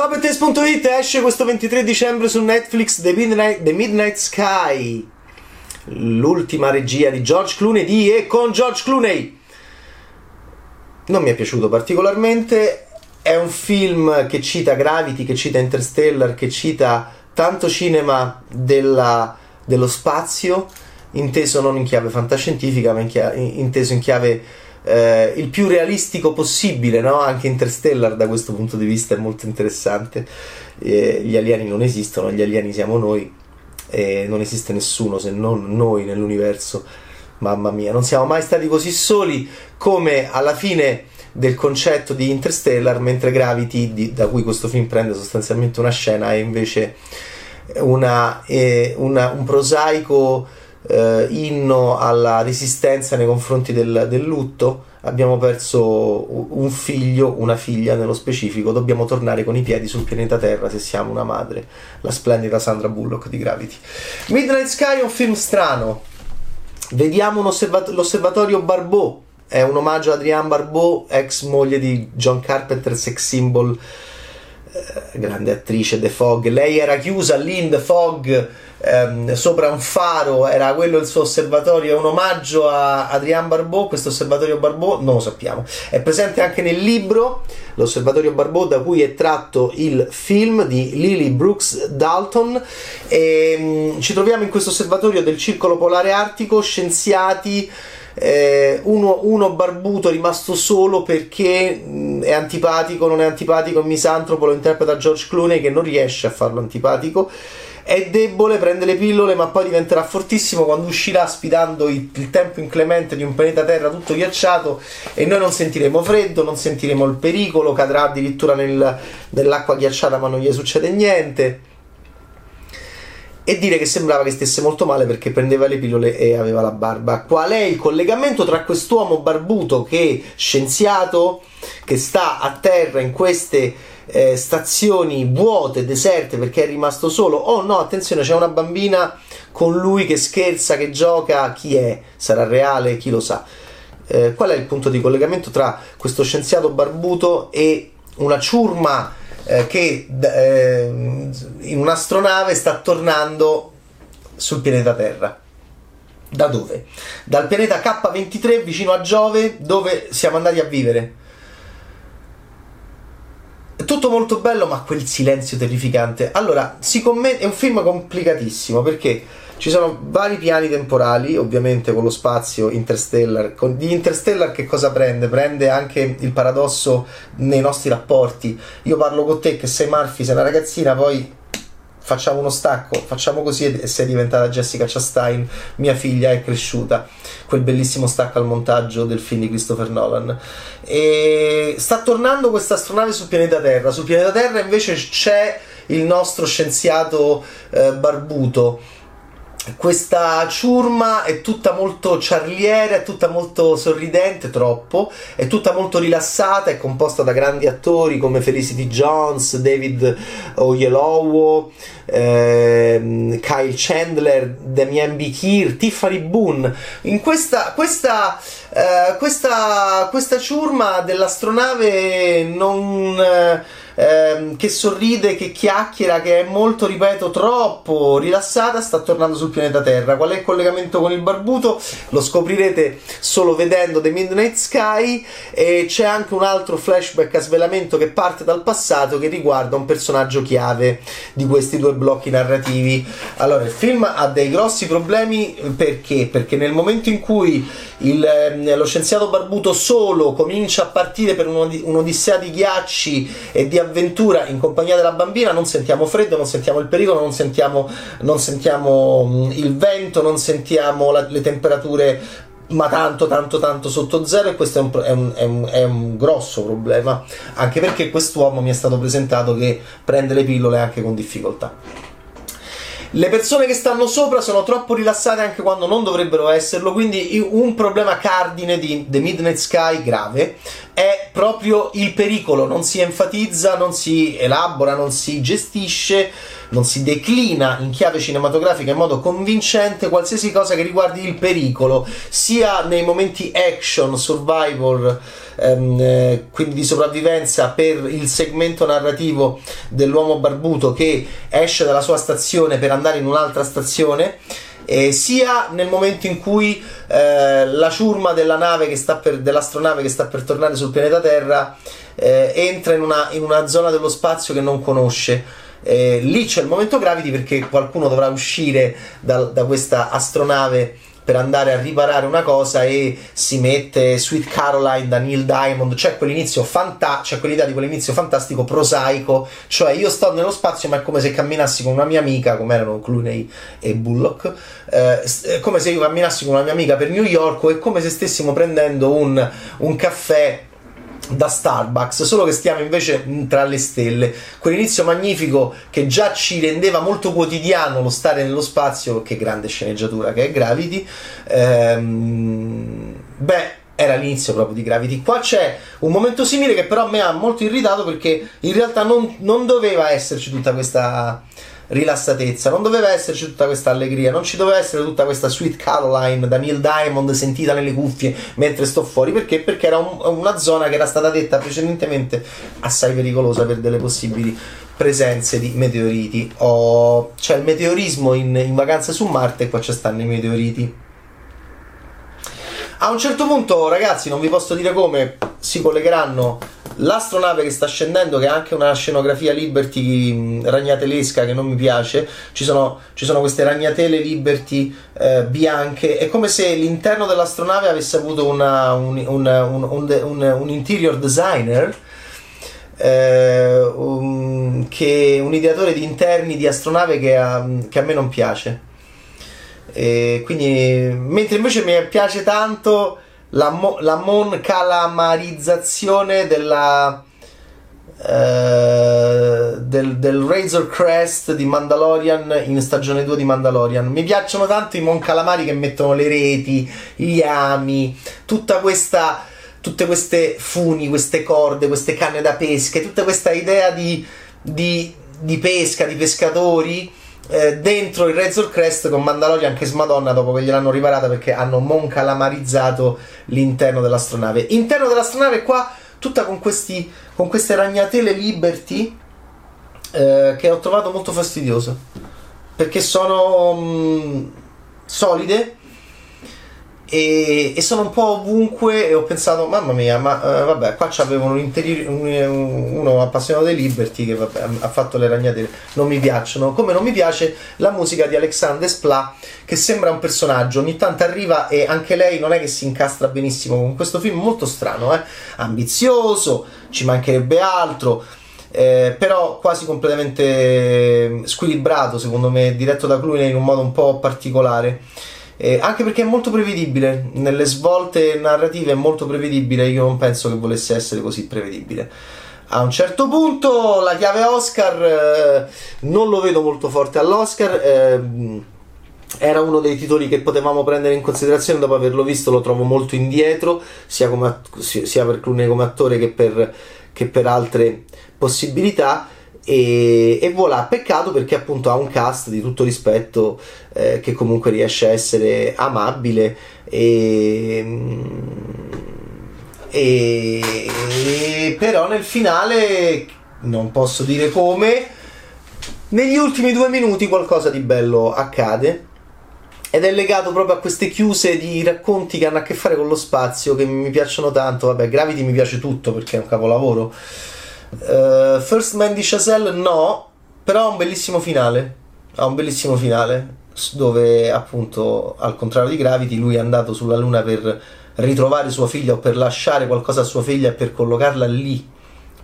Shopetest.it esce questo 23 dicembre su Netflix The Midnight Sky, l'ultima regia di George Clooney di e con George Clooney. Non mi è piaciuto particolarmente, è un film che cita Gravity, che cita Interstellar, che cita tanto cinema dello spazio, inteso non in chiave fantascientifica ma inteso in chiave il più realistico possibile, no? Anche Interstellar da questo punto di vista è molto interessante. Gli alieni non esistono, gli alieni siamo noi, non esiste nessuno se non noi nell'universo. Mamma mia, non siamo mai stati così soli come alla fine del concetto di Interstellar, mentre Gravity, da cui questo film prende sostanzialmente una scena, è invece un prosaico inno alla resistenza nei confronti del lutto. Abbiamo perso un figlio, una figlia nello specifico, dobbiamo tornare con i piedi sul pianeta Terra se siamo una madre, la splendida Sandra Bullock di Gravity. Midnight Sky è un film strano. Vediamo l'osservatorio Barbeau, è un omaggio a Adrienne Barbeau, ex moglie di John Carpenter, sex symbol, grande attrice, The Fog. Lei era chiusa lì in The Fog, sopra un faro, era quello il suo osservatorio. È un omaggio a Adrienne Barbeau, questo osservatorio Barbeau, non lo sappiamo. È presente anche nel libro, l'osservatorio Barbeau, da cui è tratto il film di Lily Brooks Dalton. Ci troviamo in questo osservatorio del Circolo Polare Artico, scienziati, uno barbuto rimasto solo perché è antipatico, non è antipatico, è misantropo, lo interpreta George Clooney che non riesce a farlo antipatico. È debole, prende le pillole, ma poi diventerà fortissimo quando uscirà sfidando il tempo inclemente di un pianeta Terra tutto ghiacciato, e noi non sentiremo freddo, non sentiremo il pericolo, cadrà addirittura nell'acqua ghiacciata ma non gli succede niente. E dire che sembrava che stesse molto male perché prendeva le pillole e aveva la barba. Qual è il collegamento tra quest'uomo barbuto, che scienziato, che sta a terra in queste stazioni vuote, deserte perché è rimasto solo? Oh no, attenzione, c'è una bambina con lui che scherza, che gioca. Chi è? Sarà reale? Chi lo sa? Qual è il punto di collegamento tra questo scienziato barbuto e una ciurma che in un'astronave sta tornando sul pianeta Terra? Da dove? Dal pianeta K23 vicino a Giove, dove siamo andati a vivere. Tutto molto bello, ma quel silenzio terrificante. Allora, è un film complicatissimo perché ci sono vari piani temporali, ovviamente con lo spazio. Interstellar, di Interstellar che cosa prende? Prende anche il paradosso nei nostri rapporti. Io parlo con te che sei Murphy, sei una ragazzina, poi facciamo uno stacco, facciamo così e sei diventata Jessica Chastain, mia figlia è cresciuta, quel bellissimo stacco al montaggio del film di Christopher Nolan. E sta tornando questa astronave sul pianeta Terra invece c'è il nostro scienziato barbuto. Questa ciurma è tutta molto ciarliera, è tutta molto sorridente, troppo, è tutta molto rilassata, è composta da grandi attori come Felicity Jones, David Oyelowo, Kyle Chandler, Damien Bichir, Tiffany Boone. In questa ciurma dell'astronave che sorride, che chiacchiera, che è molto, ripeto, troppo rilassata, sta tornando sul pianeta Terra. Qual è il collegamento con il barbuto? Lo scoprirete solo vedendo The Midnight Sky. E c'è anche un altro flashback a svelamento che parte dal passato, che riguarda un personaggio chiave di questi due blocchi narrativi. Allora, il film ha dei grossi problemi perché nel momento in cui lo scienziato barbuto solo comincia a partire per un'odissea di ghiacci e di avventura in compagnia della bambina, non sentiamo freddo, non sentiamo il pericolo, non sentiamo il vento, non sentiamo le temperature ma tanto sotto zero, e questo è un grosso problema, anche perché quest'uomo mi è stato presentato che prende le pillole anche con difficoltà. Le persone che stanno sopra sono troppo rilassate anche quando non dovrebbero esserlo, quindi un problema cardine di The Midnight Sky grave è proprio il pericolo. Non si enfatizza, non si elabora, non si gestisce, non si declina in chiave cinematografica in modo convincente qualsiasi cosa che riguardi il pericolo, sia nei momenti action, survival, quindi di sopravvivenza per il segmento narrativo dell'uomo barbuto che esce dalla sua stazione per andare in un'altra stazione, sia nel momento in cui la ciurma della nave che sta per, dell'astronave che sta per tornare sul pianeta Terra entra in una zona dello spazio che non conosce. Lì c'è il momento Gravity, perché qualcuno dovrà uscire da questa astronave per andare a riparare una cosa e si mette Sweet Caroline da Neil Diamond. C'è quell'inizio c'è quell'idea di quell'inizio fantastico prosaico, cioè io sto nello spazio ma è come se camminassi con una mia amica, come erano Clooney e Bullock, come se io camminassi con una mia amica per New York, o è come se stessimo prendendo un caffè da Starbucks, solo che stiamo invece tra le stelle. Quell'inizio magnifico che già ci rendeva molto quotidiano lo stare nello spazio, che grande sceneggiatura che è Gravity, era l'inizio proprio di Gravity. Qua c'è un momento simile che però mi ha molto irritato, perché in realtà non doveva esserci tutta questa rilassatezza, non doveva esserci tutta questa allegria, non ci doveva essere tutta questa Sweet Caroline da Neil Diamond sentita nelle cuffie mentre sto fuori, perché era una zona che era stata detta precedentemente assai pericolosa per delle possibili presenze di meteoriti. C'è il meteorismo in Vacanze su Marte, e qua ci stanno i meteoriti. A un certo punto, ragazzi, non vi posso dire come, si collegheranno l'astronave che sta scendendo, che ha anche una scenografia Liberty ragnatelesca che non mi piace. Ci sono queste ragnatele Liberty bianche. È come se l'interno dell'astronave avesse avuto un interior designer, un ideatore di interni di astronave che a me non piace. E quindi, mentre invece mi piace tanto la mon calamarizzazione del Razor Crest di Mandalorian, in stagione 2 di Mandalorian. Mi piacciono tanto i mon calamari che mettono le reti, gli ami, tutte queste funi, queste corde, queste canne da pesca, tutta questa idea di pesca, di pescatori dentro il Razor Crest, con Mandalorian che smadonna dopo che gliel'hanno riparata, perché hanno mon calamarizzato l'interno dell'astronave. Interno dell'astronave qua tutta con queste ragnatele Liberty, che ho trovato molto fastidioso, perché sono solide e sono un po' ovunque, e ho pensato mamma mia, ma vabbè, qua c'avevano uno appassionato dei Liberty che ha fatto le ragnatele. Non mi piacciono, come non mi piace la musica di Alexandre Splat, che sembra un personaggio, ogni tanto arriva e anche lei non è che si incastra benissimo con questo film, molto strano, ambizioso, ci mancherebbe altro, però quasi completamente squilibrato, secondo me, diretto da Clooney in un modo un po' particolare. Anche perché è molto prevedibile, nelle svolte narrative è molto prevedibile, io non penso che volesse essere così prevedibile. A un certo punto la chiave Oscar, non lo vedo molto forte all'Oscar, era uno dei titoli che potevamo prendere in considerazione, dopo averlo visto lo trovo molto indietro, sia per Clooney come attore che per altre possibilità. E voilà, peccato, perché appunto ha un cast di tutto rispetto, che comunque riesce a essere amabile e però nel finale non posso dire come, negli ultimi 2 minuti qualcosa di bello accade, ed è legato proprio a queste chiuse di racconti che hanno a che fare con lo spazio, che mi piacciono tanto. Vabbè, Gravity mi piace tutto perché è un capolavoro. First Man di Chazelle no, però ha un bellissimo finale, dove appunto, al contrario di Gravity, lui è andato sulla luna per ritrovare sua figlia, o per lasciare qualcosa a sua figlia e per collocarla lì,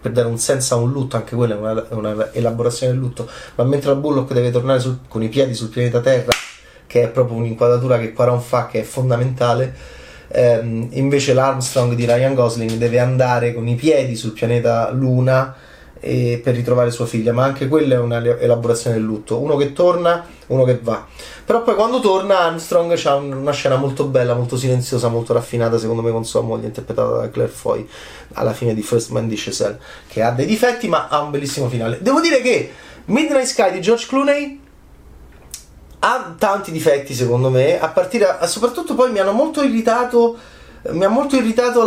per dare un senso a un lutto. Anche quella è una elaborazione del lutto. Ma mentre la Bullock deve tornare con i piedi sul pianeta Terra, che è proprio un'inquadratura che Quaron fa, che è fondamentale, invece l'Armstrong di Ryan Gosling deve andare con i piedi sul pianeta Luna per ritrovare sua figlia, ma anche quella è un'elaborazione del lutto, uno che torna, uno che va. Però poi quando torna Armstrong c'ha una scena molto bella, molto silenziosa, molto raffinata, secondo me, con sua moglie, interpretata da Claire Foy, alla fine di First Man di Chazelle, che ha dei difetti ma ha un bellissimo finale. Devo dire che Midnight Sky di George Clooney ha tanti difetti secondo me, a partire soprattutto poi mi ha molto irritato il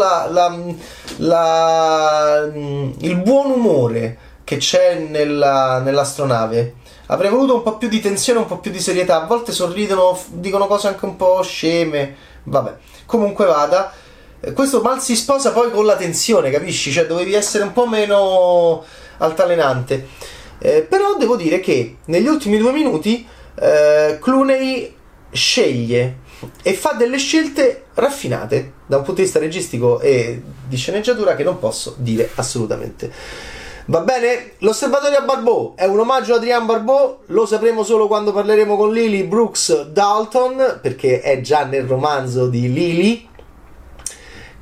buon umore che c'è nell'astronave. Avrei voluto un po' più di tensione, un po' più di serietà. A volte sorridono, dicono cose anche un po' sceme, vabbè, comunque vada. Questo mal si sposa poi con la tensione, capisci? Cioè dovevi essere un po' meno altalenante, però devo dire che negli ultimi 2 minuti Clooney sceglie e fa delle scelte raffinate da un punto di vista registico e di sceneggiatura che non posso dire assolutamente. Va bene? L'osservatorio a Barbeau è un omaggio a Adrienne Barbeau, lo sapremo solo quando parleremo con Lily Brooks Dalton, perché è già nel romanzo di Lily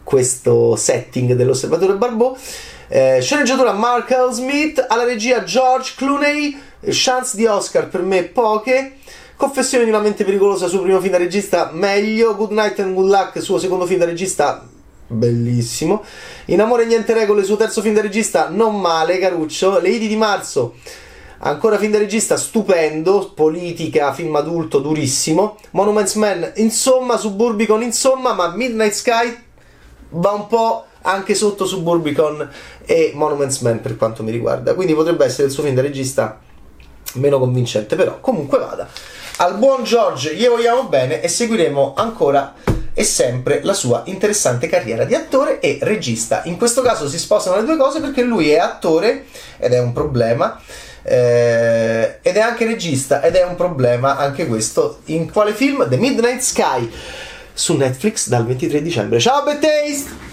questo setting dell'osservatorio Barbeau. Sceneggiatura Mark Smith, alla regia George Clooney, chance di Oscar per me poche. Confessione di una mente pericolosa, suo primo film da regista meglio. Good Night and Good Luck, suo secondo film da regista bellissimo. In amore niente regole, suo terzo film da regista non male, caruccio. Le Idi di marzo, ancora film da regista stupendo, politica, film adulto durissimo. Monuments Men insomma, Suburbicon insomma, ma Midnight Sky va un po' anche sotto Suburbicon e Monuments Men per quanto mi riguarda, quindi potrebbe essere il suo film da regista meno convincente, però comunque vada. Al buon George gli vogliamo bene e seguiremo ancora e sempre la sua interessante carriera di attore e regista. In questo caso si sposano le due cose perché lui è attore ed è un problema, ed è anche regista ed è un problema anche questo. In quale film? The Midnight Sky, su Netflix dal 23 dicembre. Ciao Bad Taste!